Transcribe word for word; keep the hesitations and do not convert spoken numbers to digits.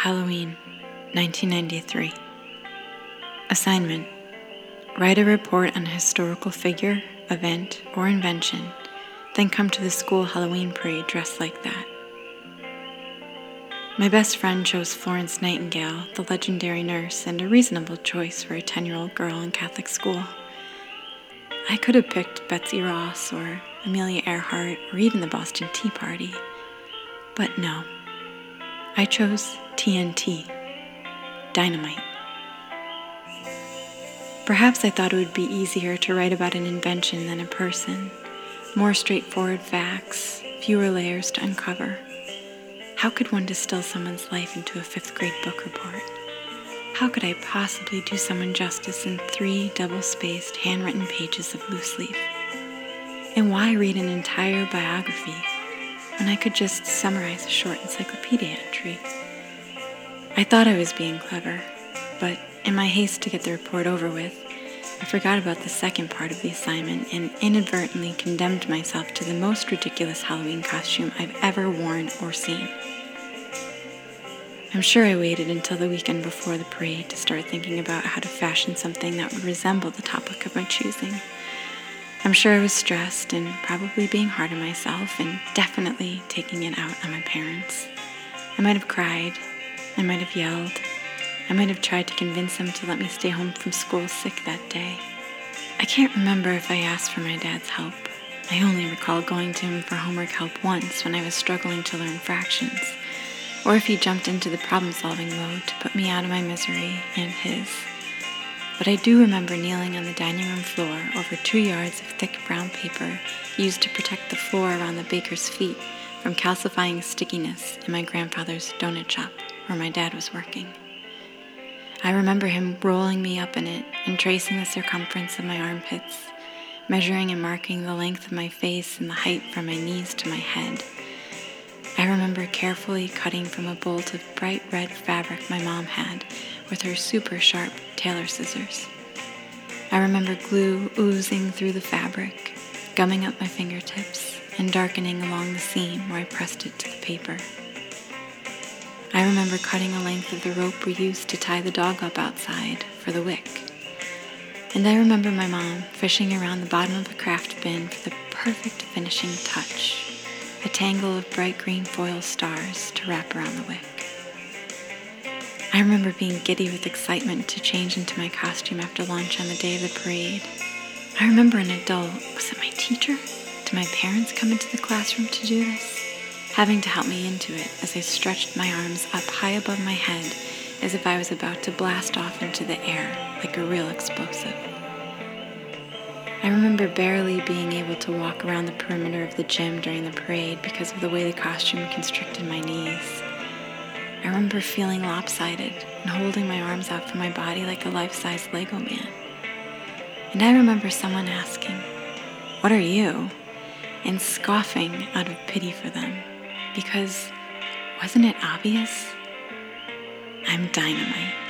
Halloween, nineteen ninety-three. Assignment: write a report on a historical figure, event, or invention, then come to the school Halloween parade dressed like that. My best friend chose Florence Nightingale, the legendary nurse, and a reasonable choice for a ten-year-old girl in Catholic school. I could have picked Betsy Ross or Amelia Earhart or even the Boston Tea Party, but no. I chose T N T, dynamite. Perhaps I thought it would be easier to write about an invention than a person. More straightforward facts, fewer layers to uncover. How could one distill someone's life into a fifth grade book report? How could I possibly do someone justice in three double-spaced, handwritten pages of loose leaf? And why read an entire biography when I could just summarize a short encyclopedia entry? I thought I was being clever, but in my haste to get the report over with, I forgot about the second part of the assignment and inadvertently condemned myself to the most ridiculous Halloween costume I've ever worn or seen. I'm sure I waited until the weekend before the parade to start thinking about how to fashion something that would resemble the topic of my choosing. I'm sure I was stressed and probably being hard on myself and definitely taking it out on my parents. I might have cried. I might have yelled. I might have tried to convince them to let me stay home from school sick that day. I can't remember if I asked for my dad's help. I only recall going to him for homework help once when I was struggling to learn fractions, or if he jumped into the problem-solving mode to put me out of my misery and his. But I do remember kneeling on the dining room floor over two yards of thick brown paper used to protect the floor around the baker's feet from calcifying stickiness in my grandfather's donut shop where my dad was working. I remember him rolling me up in it and tracing the circumference of my armpits, measuring and marking the length of my face and the height from my knees to my head. I remember carefully cutting from a bolt of bright red fabric my mom had with her super sharp tailor scissors. I remember glue oozing through the fabric, gumming up my fingertips, and darkening along the seam where I pressed it to the paper. I remember cutting a length of the rope we used to tie the dog up outside for the wick. And I remember my mom fishing around the bottom of the craft bin for the perfect finishing touch, a tangle of bright green foil stars to wrap around the wick. I remember being giddy with excitement to change into my costume after lunch on the day of the parade. I remember an adult, was it my teacher? Did my parents come into the classroom to do this? Having to help me into it as I stretched my arms up high above my head as if I was about to blast off into the air like a real explosive. I remember barely being able to walk around the perimeter of the gym during the parade because of the way the costume constricted my knees. I remember feeling lopsided and holding my arms out from my body like a life-size Lego man. And I remember someone asking, "What are you?" and scoffing out of pity for them. Because wasn't it obvious? I'm dynamite.